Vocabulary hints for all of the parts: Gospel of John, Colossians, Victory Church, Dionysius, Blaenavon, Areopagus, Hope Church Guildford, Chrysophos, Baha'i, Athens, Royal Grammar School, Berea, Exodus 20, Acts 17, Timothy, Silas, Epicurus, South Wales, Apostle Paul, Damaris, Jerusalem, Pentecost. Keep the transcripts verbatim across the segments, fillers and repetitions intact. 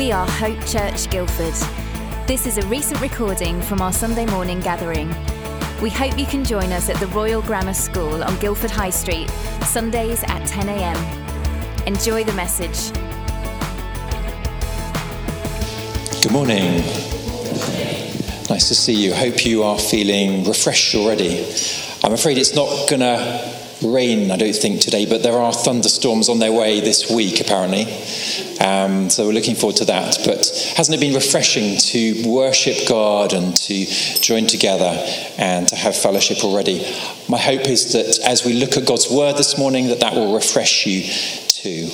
We are Hope Church Guildford. This is a recent recording from our Sunday morning gathering. We hope you can join us at the Royal Grammar School on Guildford High Street, Sundays at ten a.m. Enjoy the message. Good morning. Nice to see you. Hope you are feeling refreshed already. I'm afraid it's not going to rain, I don't think, today, but there are thunderstorms on their way this week, apparently. Um, so we're looking forward to that. But hasn't it been refreshing to worship God and to join together and to have fellowship already? My hope is that as we look at God's word this morning, that that will refresh you too.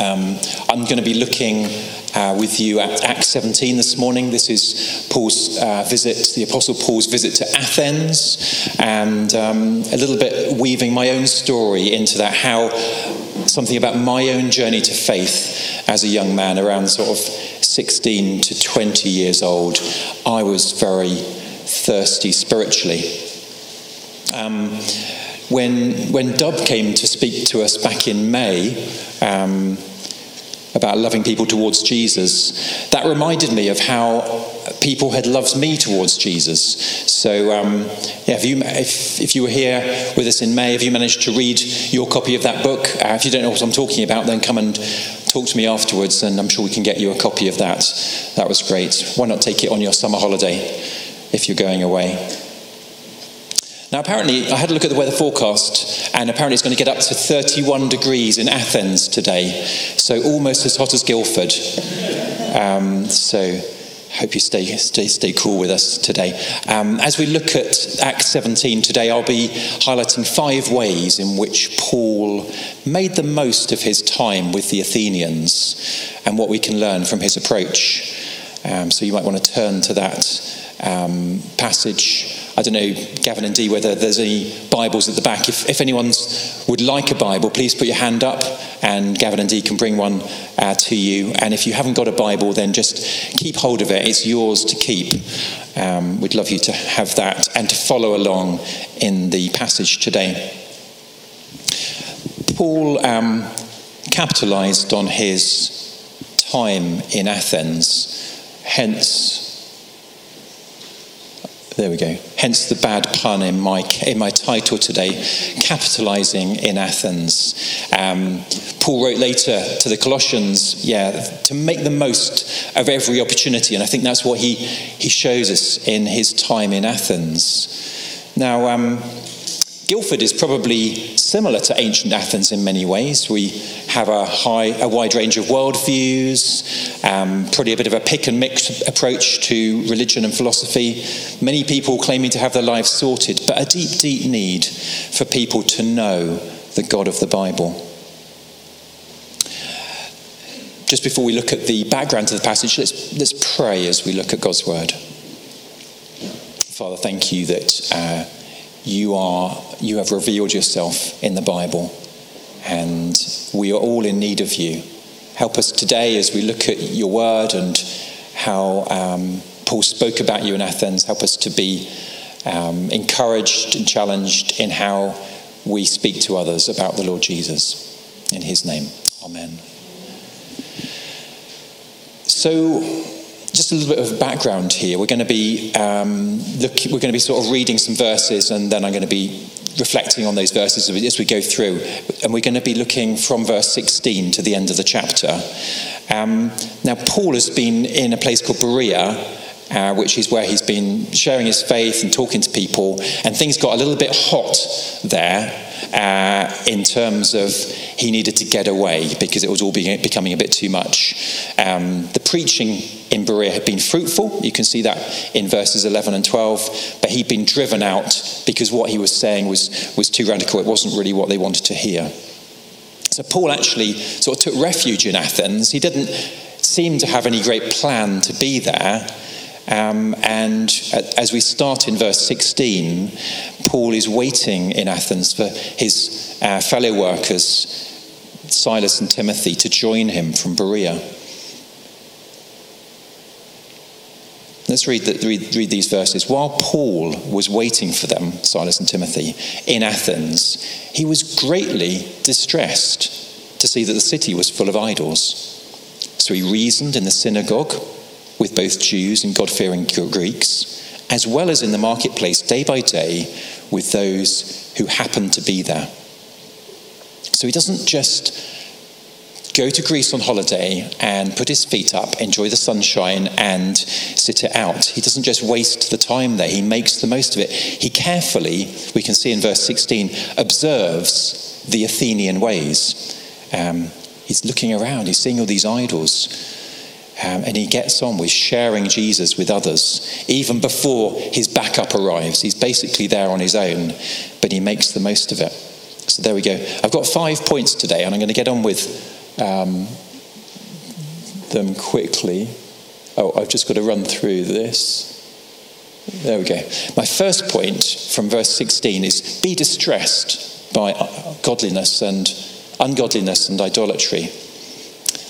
Um, I'm going to be looking uh, with you at Acts seventeen this morning. This is Paul's uh, visit, the Apostle Paul's visit to Athens, and um, a little bit weaving my own story into that, how something about my own journey to faith as a young man around sort of sixteen to twenty years old. I was very thirsty spiritually. Um, When when Dub came to speak to us back in May um, about loving people towards Jesus, that reminded me of how people had loved me towards Jesus. So um, yeah, if you if, if you were here with us in May, if you managed to read your copy of that book, uh, if you don't know what I'm talking about, then come and talk to me afterwards, and I'm sure we can get you a copy of that. That was great. Why not take it on your summer holiday if you're going away? Now, apparently, I had a look at the weather forecast, and apparently it's going to get up to thirty-one degrees in Athens today, so almost as hot as Guildford. Um, so hope you stay, stay stay cool with us today. Um, as we look at Acts seventeen today, I'll be highlighting five ways in which Paul made the most of his time with the Athenians and what we can learn from his approach. Um, so you might want to turn to that Um, passage. I don't know, Gavin and Dee, whether there's any Bibles at the back. If, if anyone would like a Bible, please put your hand up and Gavin and Dee can bring one uh, to you. And if you haven't got a Bible, then just keep hold of it. It's yours to keep. Um, we'd love you to have that and to follow along in the passage today. Paul um, capitalised on his time in Athens, hence... There we go. Hence the bad pun in my in my title today, capitalising in Athens. Um, Paul wrote later to the Colossians, yeah, to make the most of every opportunity. And I think that's what he, he shows us in his time in Athens. Now, um, Guildford is probably similar to ancient Athens in many ways. We have a high, a wide range of worldviews, um, probably a bit of a pick and mix approach to religion and philosophy. Many people claiming to have their lives sorted, but a deep, deep need for people to know the God of the Bible. Just before we look at the background to the passage, let's, let's pray as we look at God's word. Father, thank you that... Uh, You are, you have revealed yourself in the Bible, and we are all in need of you. Help us today as we look at your word and how um, Paul spoke about you in Athens. Help us to be um, encouraged and challenged in how we speak to others about the Lord Jesus. In his name, amen. So... Just a little bit of background here. We're going to be um, look, we're going to be sort of reading some verses, and then I'm going to be reflecting on those verses as we go through. And we're going to be looking from verse sixteen to the end of the chapter. Um, now, Paul has been in a place called Berea, uh, which is where he's been sharing his faith and talking to people. And things got a little bit hot there. Uh, in terms of he needed to get away because it was all be- becoming a bit too much. Um, the preaching in Berea had been fruitful. You can see that in verses eleven and twelve. But he'd been driven out because what he was saying was, was too radical. It wasn't really what they wanted to hear. So Paul actually sort of took refuge in Athens. He didn't seem to have any great plan to be there. Um, and as we start in verse sixteen, Paul is waiting in Athens for his uh, fellow workers, Silas and Timothy, to join him from Berea. Let's read, the, read, read these verses. While Paul was waiting for them, Silas and Timothy, in Athens, he was greatly distressed to see that the city was full of idols. So he reasoned in the synagogue with both Jews and God-fearing Greeks, as well as in the marketplace day by day with those who happened to be there. So he doesn't just go to Greece on holiday and put his feet up, enjoy the sunshine and sit it out. He doesn't just waste the time there. He makes the most of it. He carefully, we can see in verse sixteen, observes the Athenian ways. Um, he's looking around. He's seeing all these idols. Um, and he gets on with sharing Jesus with others. Even before his backup arrives, he's basically there on his own, but he makes the most of it. So there we go. I've got five points today, and I'm going to get on with um, them quickly. Oh, I've just got to run through this. There we go. My first point from verse sixteen is be distressed by godliness and ungodliness and idolatry.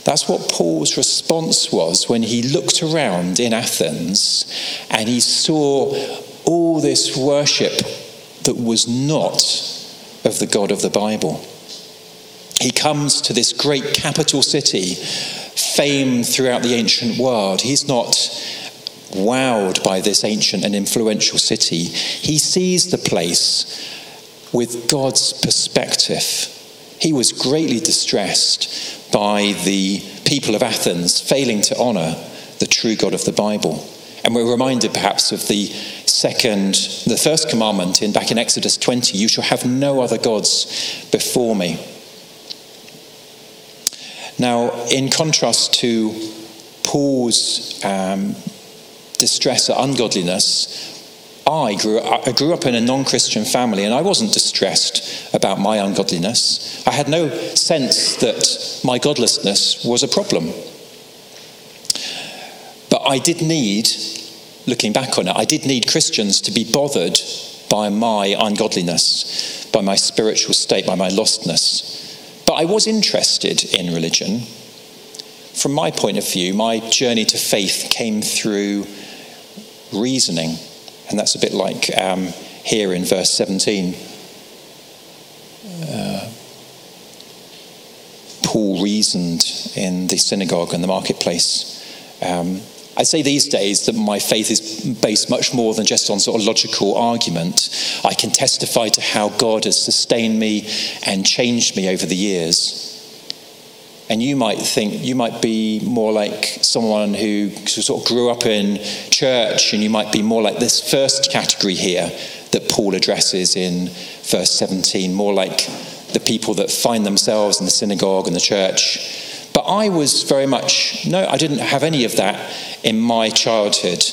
That's what Paul's response was when he looked around in Athens and he saw all this worship that was not of the God of the Bible. He comes to this great capital city, famed throughout the ancient world. He's not wowed by this ancient and influential city. He sees the place with God's perspective. He was greatly distressed by the people of Athens failing to honour the true God of the Bible. And we're reminded perhaps of the second, the first commandment in back in Exodus twenty, you shall have no other gods before me. Now, in contrast to Paul's um, distress at ungodliness, I grew, I grew up in a non-Christian family, and I wasn't distressed about my ungodliness. I had no sense that my godlessness was a problem. But I did need, looking back on it, I did need Christians to be bothered by my ungodliness, by my spiritual state, by my lostness. But I was interested in religion. From my point of view, my journey to faith came through reasoning. And that's a bit like um, here in verse seventeen. Uh, Paul reasoned in the synagogue and the marketplace. Um, I say these days that my faith is based much more than just on sort of logical argument. I can testify to how God has sustained me and changed me over the years. And you might think, you might be more like someone who sort of grew up in church, and you might be more like this first category here that Paul addresses in verse seventeen, more like the people that find themselves in the synagogue and the church. But I was very much, no, I didn't have any of that in my childhood.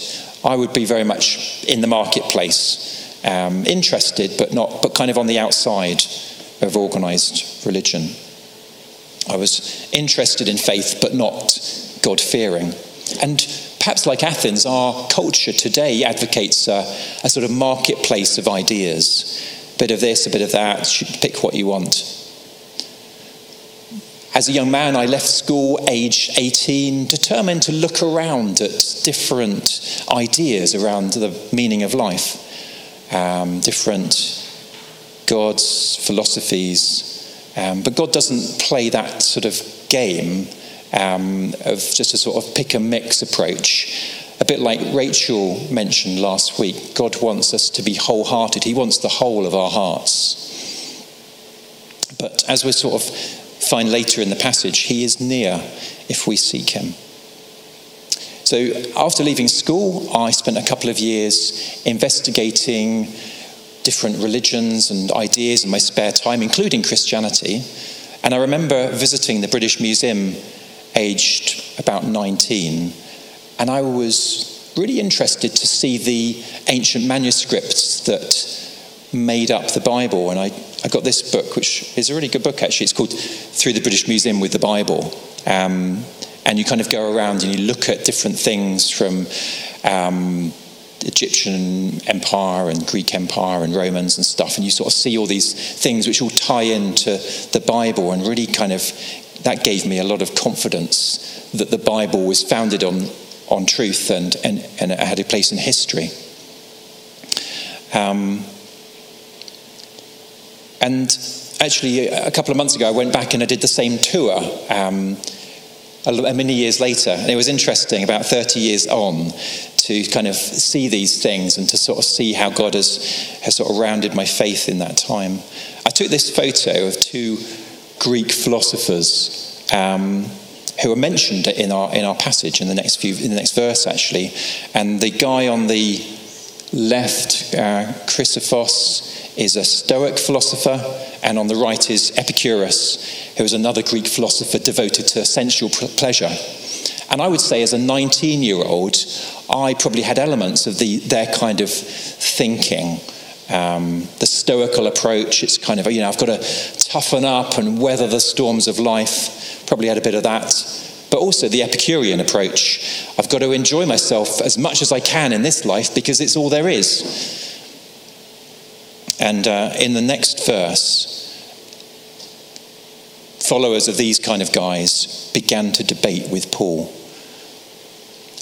I would be very much in the marketplace, um, interested, but not, but kind of on the outside of organised religion. I was interested in faith, but not God-fearing. And perhaps like Athens, our culture today advocates a, a sort of marketplace of ideas. A bit of this, a bit of that, pick what you want. As a young man, I left school age eighteen, determined to look around at different ideas around the meaning of life, um, different gods, philosophies. Um, but God doesn't play that sort of game um, of just a sort of pick and mix approach. A bit like Rachel mentioned last week, God wants us to be wholehearted. He wants the whole of our hearts. But as we sort of find later in the passage, he is near if we seek him. So after leaving school, I spent a couple of years investigating different religions and ideas in my spare time, including Christianity. And I remember visiting the British Museum aged about nineteen, and I was really interested to see the ancient manuscripts that made up the Bible. And I, I got this book, which is a really good book, actually. It's called Through the British Museum with the Bible. Um, and you kind of go around and you look at different things from Um, Egyptian Empire and Greek Empire and Romans and stuff, and you sort of see all these things which all tie into the Bible, and really kind of that gave me a lot of confidence that the Bible was founded on on truth and and, and it had a place in history. Um, and actually a couple of months ago I went back and I did the same tour um, many years later. And it was interesting, about thirty years on, to kind of see these things and to sort of see how God has, has sort of rounded my faith in that time. I took this photo of two Greek philosophers um, who are mentioned in our in our passage in the next few in the next verse actually, and the guy on the left, uh, Chrysophos, is a Stoic philosopher, and on the right is Epicurus, who is another Greek philosopher devoted to sensual pleasure. And I would say as a nineteen-year-old, I probably had elements of the, their kind of thinking, um, the stoical approach. It's kind of, you know, I've got to toughen up and weather the storms of life. Probably had a bit of that. But also the Epicurean approach. I've got to enjoy myself as much as I can in this life because it's all there is. And uh, in the next verse, followers of these kind of guys began to debate with Paul.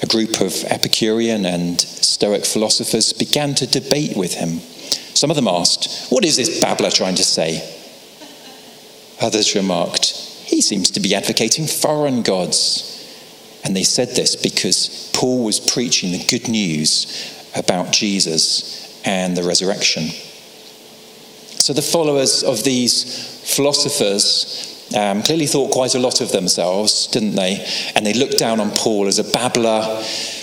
A group of Epicurean and Stoic philosophers began to debate with him. Some of them asked, "What is this babbler trying to say?" Others remarked, "He seems to be advocating foreign gods." And they said this because Paul was preaching the good news about Jesus and the resurrection. So the followers of these philosophers Um, clearly thought quite a lot of themselves, didn't they? And they looked down on Paul as a babbler,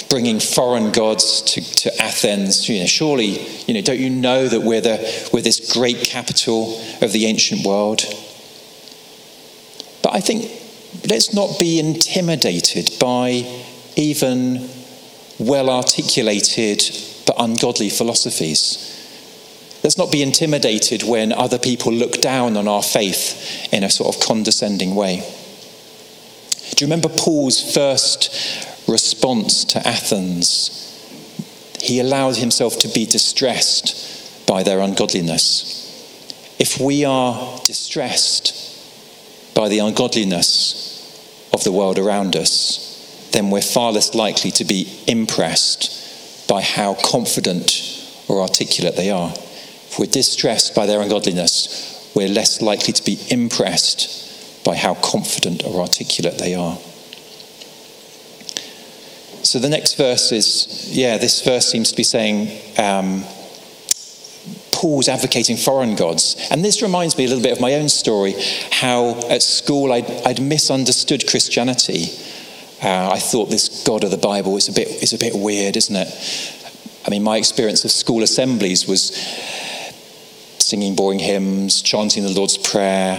bringing foreign gods to, to Athens. You know, surely, you know, don't you know that we're the we're this great capital of the ancient world? But I think let's not be intimidated by even well-articulated but ungodly philosophies. Let's not be intimidated when other people look down on our faith in a sort of condescending way. Do you remember Paul's first response to Athens? He allowed himself to be distressed by their ungodliness. If we are distressed by the ungodliness of the world around us, then we're far less likely to be impressed by how confident or articulate they are. If we're distressed by their ungodliness, we're less likely to be impressed by how confident or articulate they are. So the next verse is, yeah, this verse seems to be saying, um, Paul's advocating foreign gods. And this reminds me a little bit of my own story, how at school I'd, I'd misunderstood Christianity. Uh, I thought this God of the Bible is a bit, is a bit weird, isn't it? I mean, my experience of school assemblies was singing boring hymns, chanting the Lord's Prayer,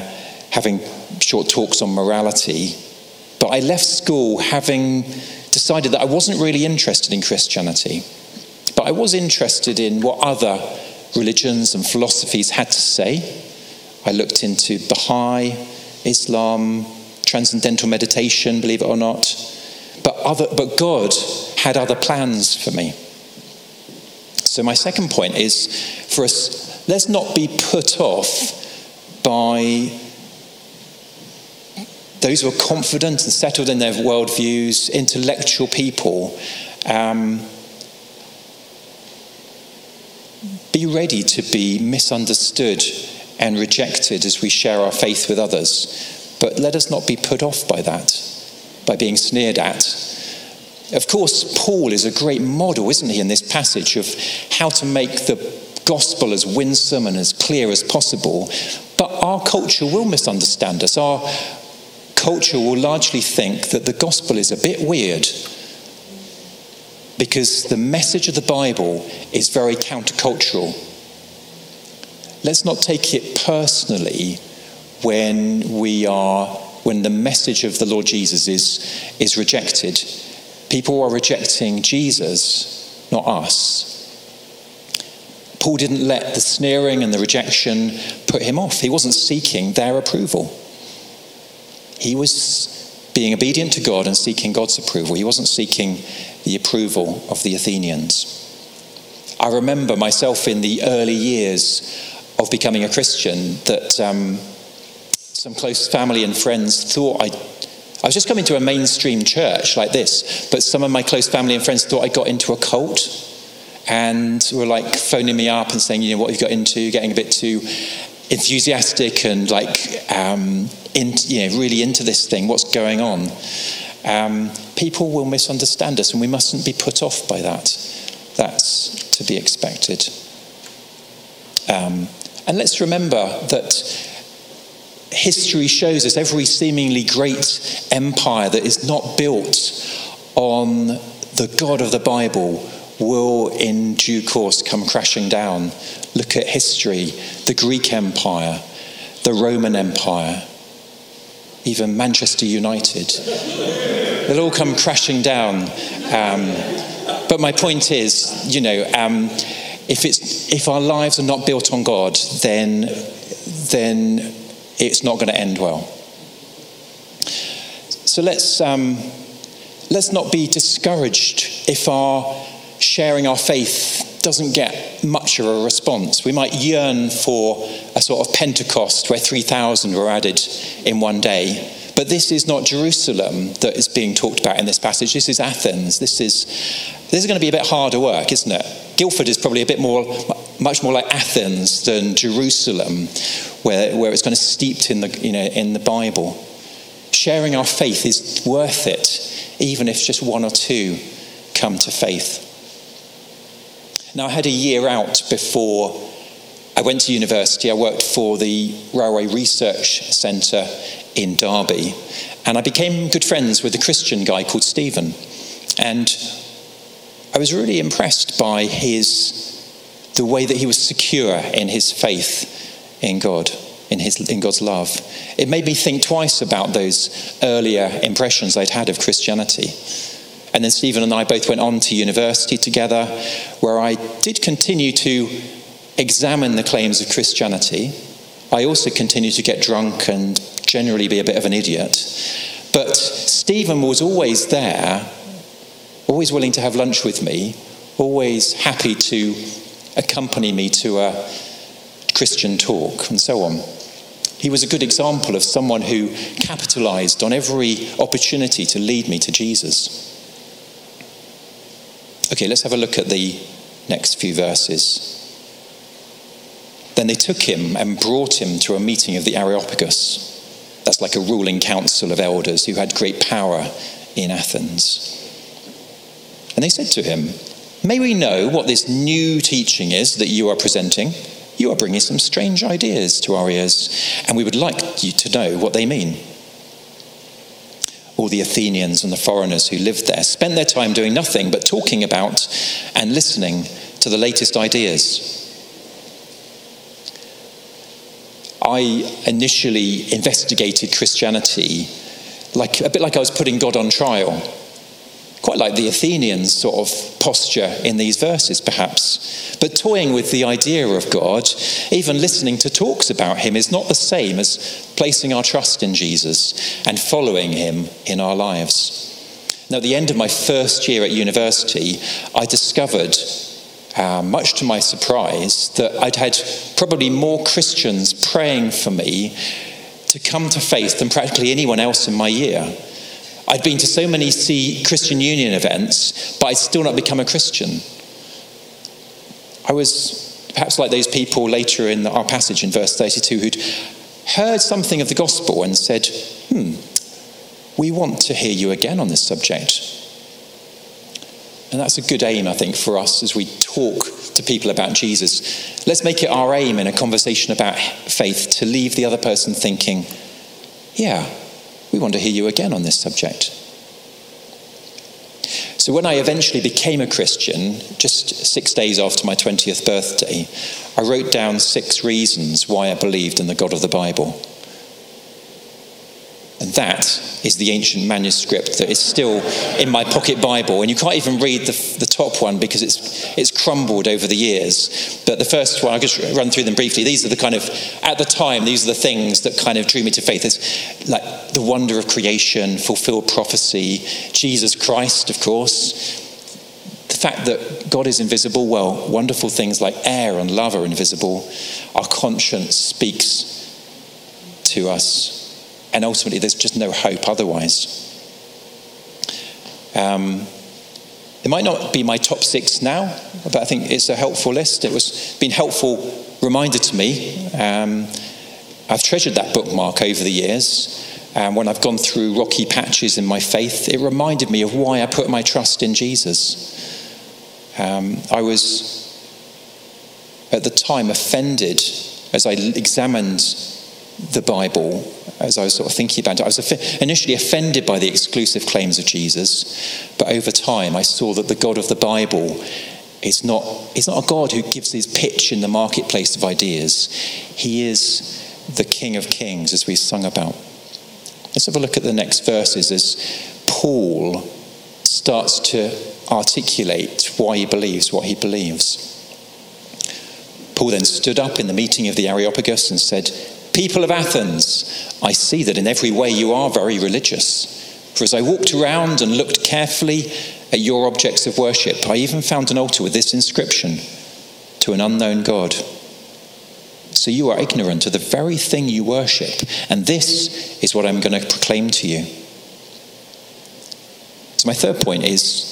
having short talks on morality. But I left school having decided that I wasn't really interested in Christianity, but I was interested in what other religions and philosophies had to say. I looked into Baha'i, Islam, transcendental meditation, believe it or not. But other, but God had other plans for me. So my second point is for us, let's not be put off by those who are confident and settled in their worldviews, intellectual people. Um, be ready to be misunderstood and rejected as we share our faith with others. But let us not be put off by that, by being sneered at. Of course, Paul is a great model, isn't he, in this passage of how to make the gospel as winsome and as clear as possible, but our culture will misunderstand us. Our culture will largely think that the gospel is a bit weird because the message of the Bible is very countercultural. Let's not take it personally when we are when the message of the Lord Jesus is is rejected. People are rejecting Jesus, not us. Paul didn't let the sneering and the rejection put him off. He wasn't seeking their approval. He was being obedient to God and seeking God's approval. He wasn't seeking the approval of the Athenians. I remember myself in the early years of becoming a Christian that um, some close family and friends thought I, I was just coming to a mainstream church like this, but some of my close family and friends thought I got into a cult. And were like phoning me up and saying, you know, what you've got into, getting a bit too enthusiastic and like, um, in, you know, really into this thing, what's going on? Um, people will misunderstand us, and we mustn't be put off by that. That's to be expected. Um, and let's remember that history shows us every seemingly great empire that is not built on the God of the Bible will in due course come crashing down. Look at history, the Greek Empire, the Roman Empire, even Manchester United. They'll all come crashing down. Um, but my point is, you know, um, if it's if our lives are not built on God, then then it's not going to end well. So let's um, let's not be discouraged if our sharing our faith doesn't get much of a response. We might yearn for a sort of Pentecost where three thousand were added in one day. But this is not Jerusalem that is being talked about in this passage. This is Athens. This is this is going to be a bit harder work, isn't it? Guildford is probably a bit more, much more like Athens than Jerusalem, where, where it's kind of steeped in the, you know, in the Bible. Sharing our faith is worth it, even if just one or two come to faith. Now, I had a year out before I went to university. I worked for the Railway Research Centre in Derby, and I became good friends with a Christian guy called Stephen, and I was really impressed by his, the way that he was secure in his faith in God, in his, in God's love. It made me think twice about those earlier impressions I'd had of Christianity. And then Stephen and I both went on to university together, where I did continue to examine the claims of Christianity. I also continued to get drunk and generally be a bit of an idiot. But Stephen was always there, always willing to have lunch with me, always happy to accompany me to a Christian talk and so on. He was a good example of someone who capitalised on every opportunity to lead me to Jesus. Okay, let's have a look at the next few verses. Then they took him and brought him to a meeting of the Areopagus. That's like a ruling council of elders who had great power in Athens. And they said to him, "May we know what this new teaching is that you are presenting? You are bringing some strange ideas to our ears, and we would like you to know what they mean." All the Athenians and the foreigners who lived there spent their time doing nothing but talking about and listening to the latest ideas. I initially investigated Christianity like a bit like I was putting God on trial, quite like the Athenians' sort of posture in these verses perhaps. But toying with the idea of God, even listening to talks about him, is not the same as placing our trust in Jesus and following him in our lives. Now, at the end of my first year at university, I discovered, uh, much to my surprise, that I'd had probably more Christians praying for me to come to faith than practically anyone else in my year. I'd been to so many Christian Union events, but I'd still not become a Christian. I was perhaps like those people later in our passage in verse thirty-two who'd heard something of the gospel and said, hmm, we want to hear you again on this subject. And that's a good aim, I think, for us as we talk to people about Jesus. Let's make it our aim in a conversation about faith to leave the other person thinking, yeah, we want to hear you again on this subject. So when I eventually became a Christian, just six days after my twentieth birthday, I wrote down six reasons why I believed in the God of the Bible. And that is the ancient manuscript that is still in my pocket Bible. And you can't even read the, the top one because it's it's crumbled over the years. But the first one, I'll just run through them briefly. These are the kind of, at the time, these are the things that kind of drew me to faith. It's like the wonder of creation, fulfilled prophecy, Jesus Christ, of course. The fact that God is invisible, well, wonderful things like air and love are invisible. Our conscience speaks to us. And ultimately, there's just no hope otherwise. Um, it might not be my top six now, but I think it's a helpful list. It was been helpful reminder to me. Um, I've treasured that bookmark over the years. um, when I've gone through rocky patches in my faith, it reminded me of why I put my trust in Jesus. Um, I was, at the time, offended as I examined the Bible, as I was sort of thinking about it. I was initially offended by the exclusive claims of Jesus, but over time I saw that the God of the Bible is not, is not a God who gives his pitch in the marketplace of ideas. He is the King of Kings, as we sung about. Let's have a look at the next verses as Paul starts to articulate why he believes what he believes. Paul then stood up in the meeting of the Areopagus and said, "People of Athens, I see that in every way you are very religious. For as I walked around and looked carefully at your objects of worship, I even found an altar with this inscription, 'To an unknown God.' So you are ignorant of the very thing you worship, and this is what I'm going to proclaim to you." So my third point is,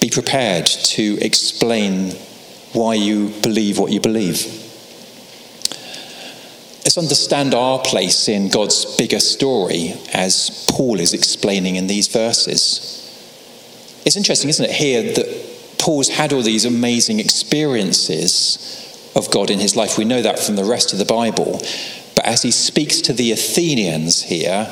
be prepared to explain why you believe what you believe. Let's understand our place in God's bigger story as Paul is explaining in these verses. It's interesting, isn't it, here that Paul's had all these amazing experiences of God in his life. We know that from the rest of the Bible. But as he speaks to the Athenians here,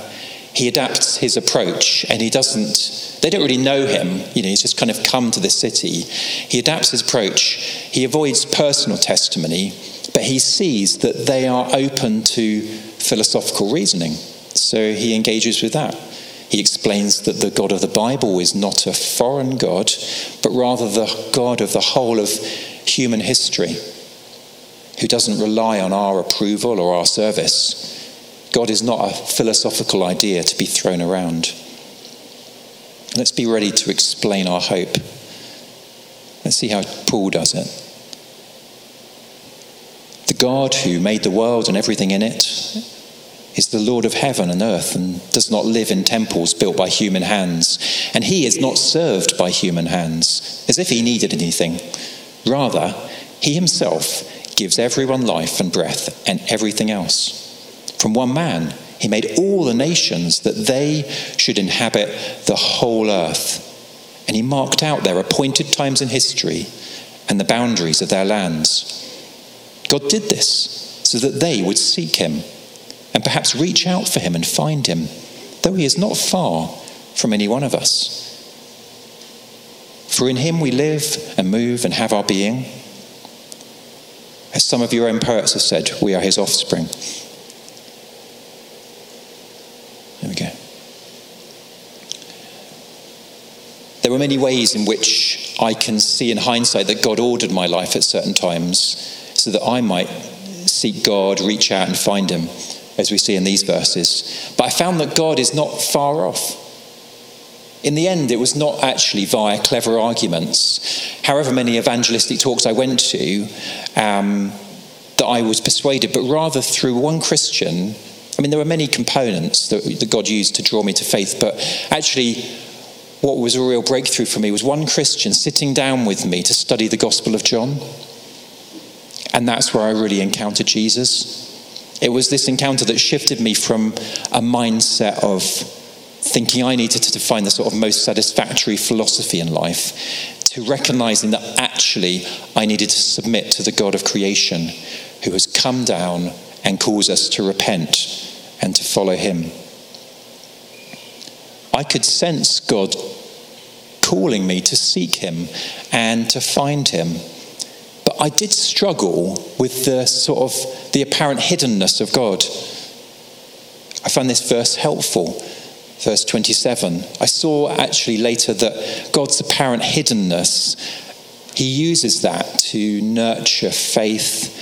he adapts his approach, and he doesn't, they don't really know him, you know, he's just kind of come to the city. He adapts his approach, he avoids personal testimony, but he sees that they are open to philosophical reasoning. So he engages with that. He explains that the God of the Bible is not a foreign God, but rather the God of the whole of human history, who doesn't rely on our approval or our service. God is not a philosophical idea to be thrown around. Let's be ready to explain our hope. Let's see how Paul does it. The God who made the world and everything in it is the Lord of heaven and earth, and does not live in temples built by human hands. And he is not served by human hands, as if he needed anything. Rather, he himself gives everyone life and breath and everything else. From one man, he made all the nations that they should inhabit the whole earth. And he marked out their appointed times in history and the boundaries of their lands. God did this so that they would seek him and perhaps reach out for him and find him, though he is not far from any one of us. For in him we live and move and have our being. As some of your own poets have said, we are his offspring. There we go. There were many ways in which I can see in hindsight that God ordered my life at certain times so that I might seek God, reach out and find him, as we see in these verses. But I found that God is not far off. In the end, it was not actually via clever arguments. However many evangelistic talks I went to, um, that I was persuaded, but rather through one Christian. I mean, there were many components that, that God used to draw me to faith, but actually what was a real breakthrough for me was one Christian sitting down with me to study the Gospel of John. And that's where I really encountered Jesus. It was this encounter that shifted me from a mindset of thinking I needed to define the sort of most satisfactory philosophy in life to recognizing that actually I needed to submit to the God of creation who has come down and calls us to repent and to follow him. I could sense God calling me to seek him and to find him. But I did struggle with the sort of the apparent hiddenness of God. I found this verse helpful. Verse twenty-seven. I saw actually later that God's apparent hiddenness, he uses that to nurture faith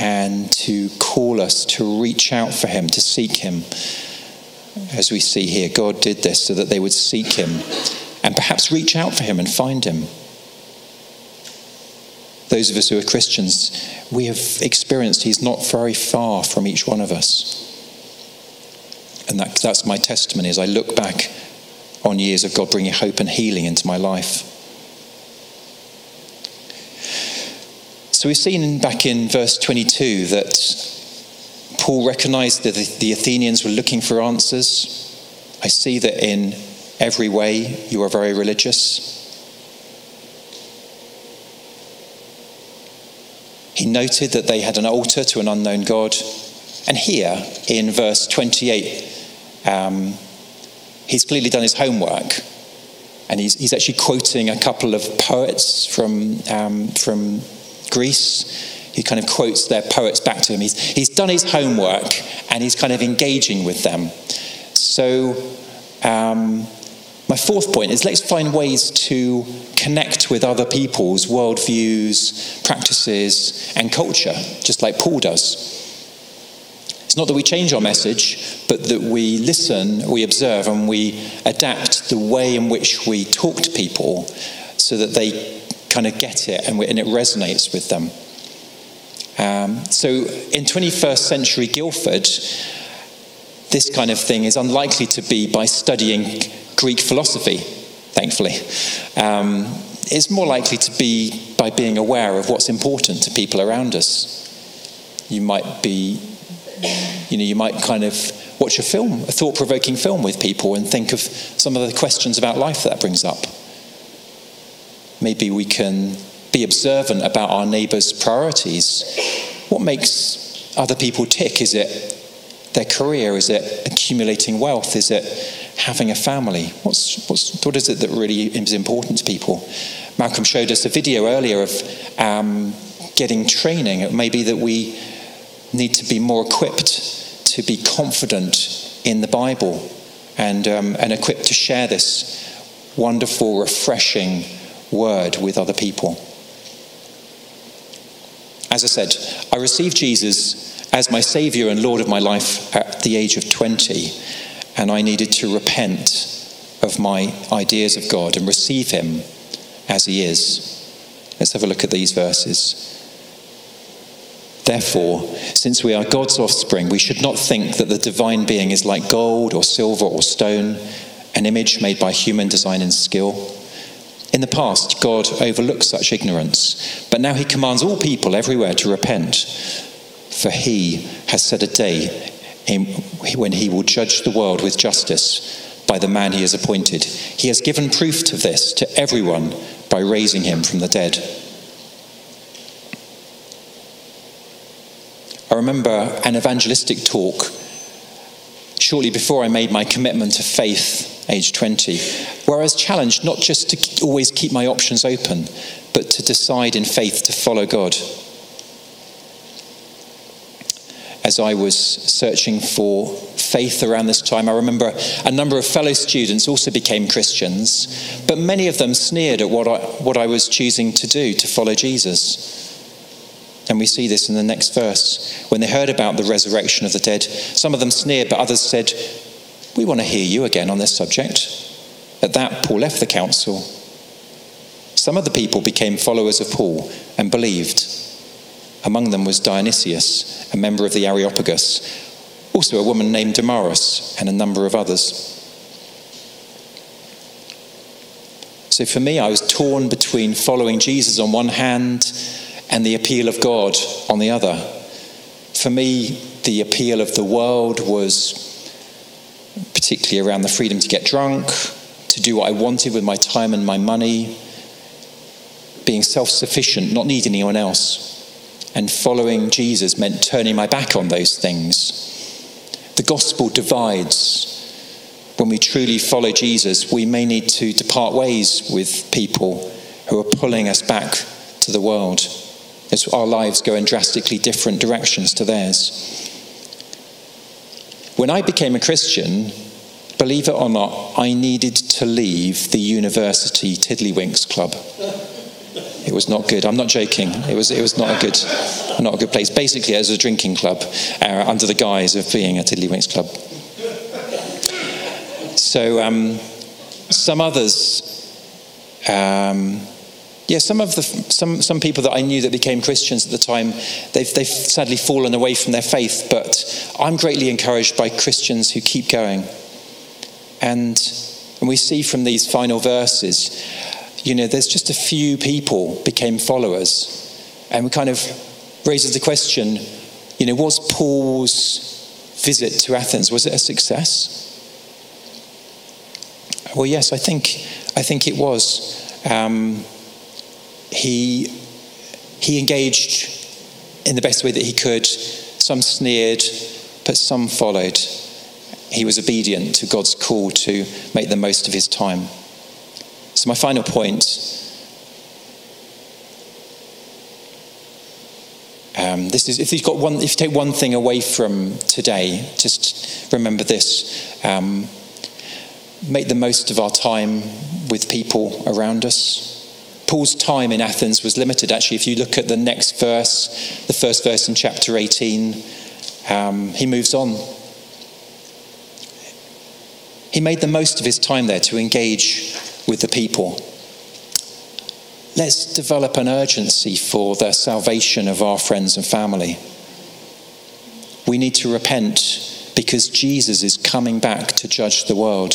and to call us to reach out for him, to seek him. As we see here, God did this so that they would seek him and perhaps reach out for him and find him. Those of us who are Christians, we have experienced he's not very far from each one of us. And that, that's my testimony as I look back on years of God bringing hope and healing into my life. So we've seen back in verse twenty-two that Paul recognized that the Athenians were looking for answers. I see that in every way you are very religious. He noted that they had an altar to an unknown God. And here, in verse twenty-eight, um, he's clearly done his homework. And he's, he's actually quoting a couple of poets from um, from Greece. He kind of quotes their poets back to him. He's, he's done his homework, and he's kind of engaging with them. So um, my fourth point is, let's find ways to connect with other people's worldviews, practices, and culture, just like Paul does. It's not that we change our message, but that we listen, we observe, and we adapt the way in which we talk to people so that they kind of get it and, we, and it resonates with them. Um, so in twenty-first century Guildford, this kind of thing is unlikely to be by studying Greek philosophy, thankfully. Um, it's more likely to be by being aware of what's important to people around us. You might be, you know, you might kind of watch a film, a thought-provoking film with people and think of some of the questions about life that, that brings up. Maybe we can be observant about our neighbours' priorities. What makes other people tick? Is it their career? Is it accumulating wealth? Is it having a family? What's, what's, what is it that really is important to people? Malcolm showed us a video earlier of um, getting training. It may be that we need to be more equipped to be confident in the Bible and, um, and equipped to share this wonderful, refreshing word with other people. As I said, I received Jesus as my saviour and Lord of my life at the age of twenty, and I needed to repent of my ideas of God and receive him as he is. Let's have a look at these verses. Therefore, since we are God's offspring, we should not think that the divine being is like gold or silver or stone, an image made by human design and skill. In the past, God overlooked such ignorance, but now he commands all people everywhere to repent. For he has set a day in, when he will judge the world with justice by the man he has appointed. He has given proof of this to everyone by raising him from the dead. I remember an evangelistic talk shortly before I made my commitment to faith, age twenty, where I was challenged not just to always keep my options open, but to decide in faith to follow God. As I was searching for faith around this time, I remember a number of fellow students also became Christians, but many of them sneered at what I, what I was choosing to do, to follow Jesus. And we see this in the next verse. When they heard about the resurrection of the dead, some of them sneered, but others said, "We want to hear you again on this subject." At that, Paul left the council. Some of the people became followers of Paul and believed. Among them was Dionysius, a member of the Areopagus, also a woman named Damaris, and a number of others. So for me, I was torn between following Jesus on one hand and the appeal of God on the other. For me, the appeal of the world was particularly around the freedom to get drunk, to do what I wanted with my time and my money, being self-sufficient, not needing anyone else. And following Jesus meant turning my back on those things. The gospel divides. When we truly follow Jesus, we may need to depart ways with people who are pulling us back to the world, as our lives go in drastically different directions to theirs. When I became a Christian, believe it or not, I needed to leave the university tiddlywinks club. It was not good. I'm not joking. It was it was not a good, not a good place. Basically, it was a drinking club uh, under the guise of being a tiddlywinks club. So um, some others, um, yeah, some of the some some people that I knew that became Christians at the time, they've they've sadly fallen away from their faith. But I'm greatly encouraged by Christians who keep going, and and we see from these final verses. You know, there's just a few people became followers. And we kind of raises the question, you You know, was Paul's visit to Athens, was it a success? Well, yes, I think I think it was. Um, he he engaged in the best way that he could. Some sneered, but some followed. He was obedient to God's call to make the most of his time. So my final point. Um, this is if you've got one, if you take one thing away from today, just remember this. Um, make the most of our time with people around us. Paul's time in Athens was limited. Actually, if you look at the next verse, the first verse in chapter eighteen, um, he moves on. He made the most of his time there to engage with the people. Let's develop an urgency for the salvation of our friends and family. We need to repent because Jesus is coming back to judge the world.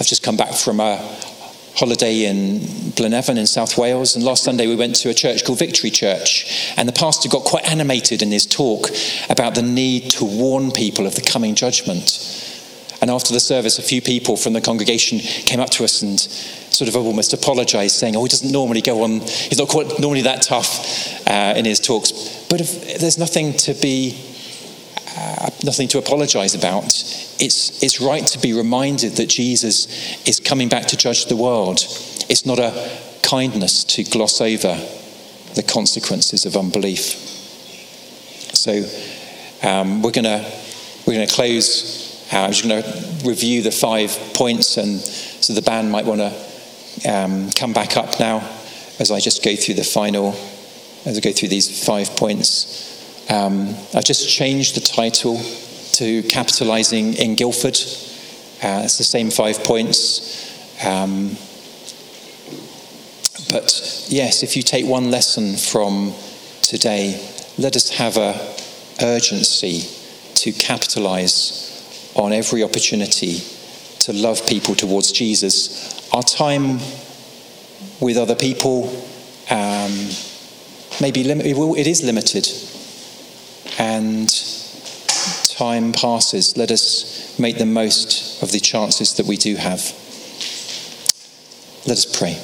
I've just come back from a holiday in Blaenavon in South Wales, and last Sunday we went to a church called Victory Church, and the pastor got quite animated in his talk about the need to warn people of the coming judgment. And after the service, a few people from the congregation came up to us and sort of almost apologised, saying, oh, he doesn't normally go on, he's not quite normally that tough uh, in his talks. But if, there's nothing to be, uh, nothing to apologise about. It's, it's right to be reminded that Jesus is coming back to judge the world. It's not a kindness to gloss over the consequences of unbelief. So um, we're going to we're going to close. Uh, I'm just going to review the five points, and so the band might want to um, come back up now as I just go through the final, as I go through these five points. Um, I've just changed the title to Capitalising in Guildford. Uh, it's the same five points. Um, but yes, if you take one lesson from today, let us have an urgency to capitalise on every opportunity to love people towards Jesus. Our time with other people um, may be limited. It is limited, and time passes. Let us make the most of the chances that we do have. Let us pray.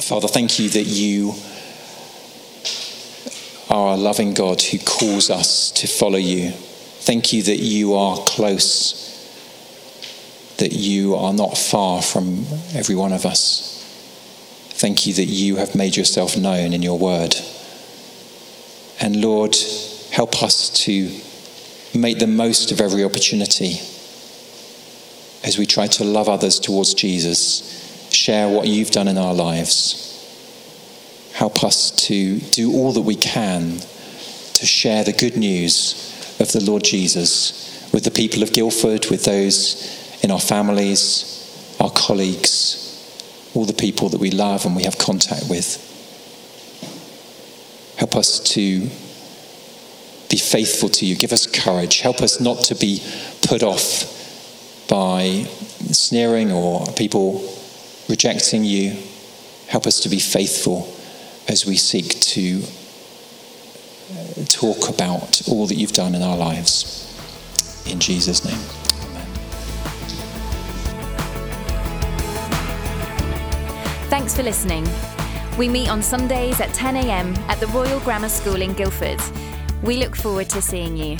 Father, thank you that you are a loving God who calls us to follow you. Thank you that you are close, that you are not far from every one of us. Thank you that you have made yourself known in your word. And Lord, help us to make the most of every opportunity as we try to love others towards Jesus, share what you've done in our lives. Help us to do all that we can to share the good news of the Lord Jesus with the people of Guildford, with those in our families, our colleagues, all the people that we love and we have contact with. Help us to be faithful to you. Give us courage. Help us not to be put off by sneering or people rejecting you. Help us to be faithful as we seek to talk about all that you've done in our lives. In Jesus' name, amen. Thanks for listening. We meet on Sundays at ten a.m. at the Royal Grammar School in Guildford. We look forward to seeing you.